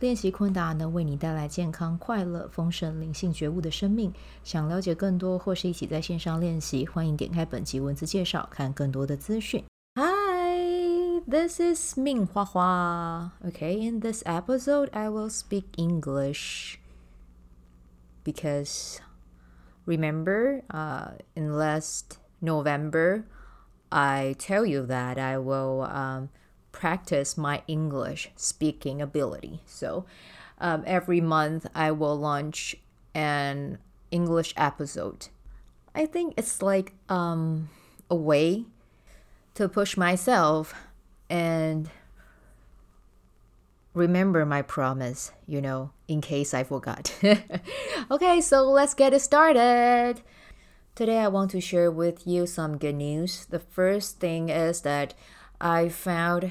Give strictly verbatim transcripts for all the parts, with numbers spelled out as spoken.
练习昆达能为你带来健康、快乐、丰盛、灵性觉悟的生命。想了解更多或是一起在线上练习，欢迎点开本集文字介绍看更多的资讯。Hi, this is Mean Hua Hua. Okay, in this episode I will speak English because remember uh, in last November I tell you that I will um,practice my English speaking ability. So um, every month I will launch an English episode. I think it's like um, a way to push myself and remember my promise, you know, in case I forgot. Okay, so let's get it started. Today I want to share with you some good news. The first thing is that I found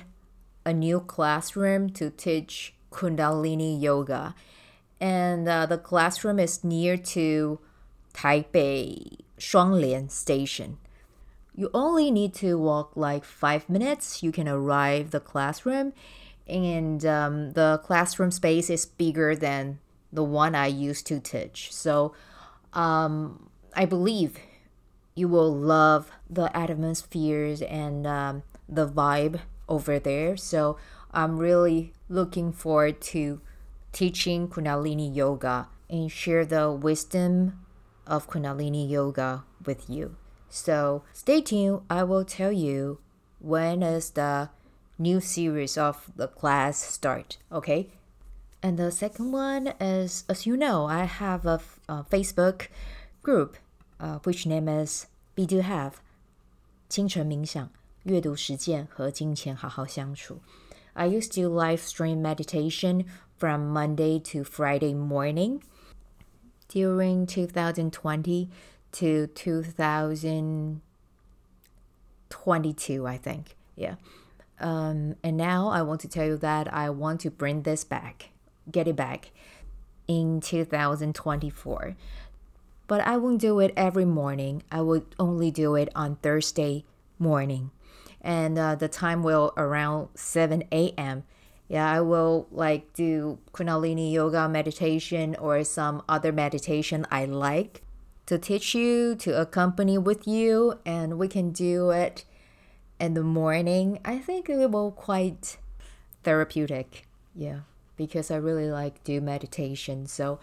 a new classroom to teach Kundalini yoga, and uh, the classroom is near to Taipei Shuanglian station. You only need to walk like five minutes. You can arrive the classroom, and um, the classroom space is bigger than the one I used to teach. So um, I believe you will love the atmospheres and um, the vibe.over there. So I'm really looking forward to teaching Kundalini yoga and share the wisdom of Kundalini yoga with you. So stay tuned. I will tell you when is the new series of the class start. Okay. And the second one is, as you know, I have a, f- a Facebook group, uh, which name is Be Do Have 清晨冥想阅读实践和金钱好好相处。I used to live stream meditation from Monday to Friday morning during twenty twenty to twenty twenty-two, I think. Yeah. Um, and now I want to tell you that I want to bring this back, get it back in twenty twenty-four. But I won't do it every morning. I will only do it on Thursday morning.And uh, the time will around seven a.m. Yeah, I will like do Kundalini yoga meditation or some other meditation I like to teach you, to accompany with you. And we can do it in the morning. I think it will be quite therapeutic. Yeah, because I really like do meditation. So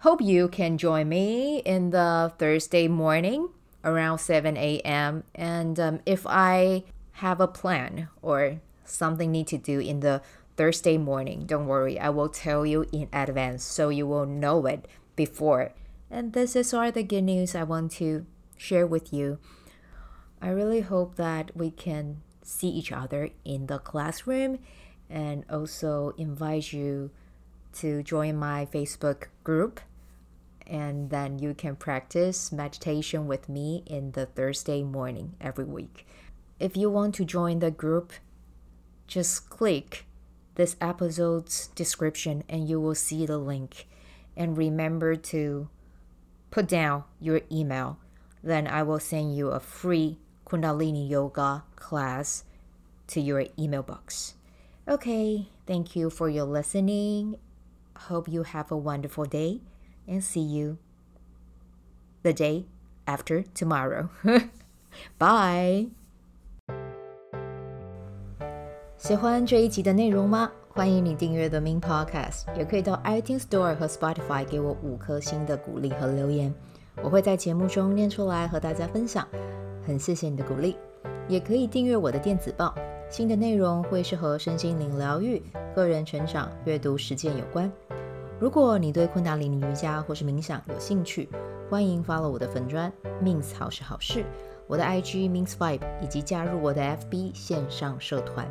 hope you can join me in the Thursday morning.Around seven a.m. And um, if I have a plan or something need to do in the Thursday morning, don't worry, I will tell you in advance so you will know it before. And this is all the good news I want to share with you. I really hope that we can see each other in the classroom, and also invite you to join my Facebook group.And then you can practice meditation with me in the Thursday morning every week. If you want to join the group, just click this episode's description and you will see the link. And remember to put down your email. Then I will send you a free Kundalini Yoga class to your email box. Okay, thank you for your listening. Hope you have a wonderful day.And see you the day after tomorrow. Bye! 喜欢这一集的内容吗？欢迎你订阅 The Mean Podcast， 也可以到 iTunes Store 和 Spotify 给我五颗星的鼓励和留言，我会在节目中念出来和大家分享。很谢谢你的鼓励，也可以订阅我的电子报，新的内容会是和身心灵疗愈、个人成长、阅读实践有关。如果你对昆达里尼瑜伽或是冥想有兴趣，欢迎 follow 我的粉专 Means 好事好事，我的 I G Means Vibe， 以及加入我的 F B 线上社团。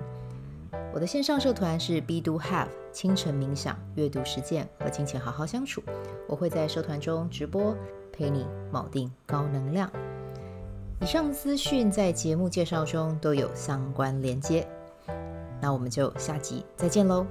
我的线上社团是 Be Do Have 清晨冥想、阅读实践和金钱好好相处，我会在社团中直播，陪你锚定高能量。以上资讯在节目介绍中都有相关连接。那我们就下集再见喽。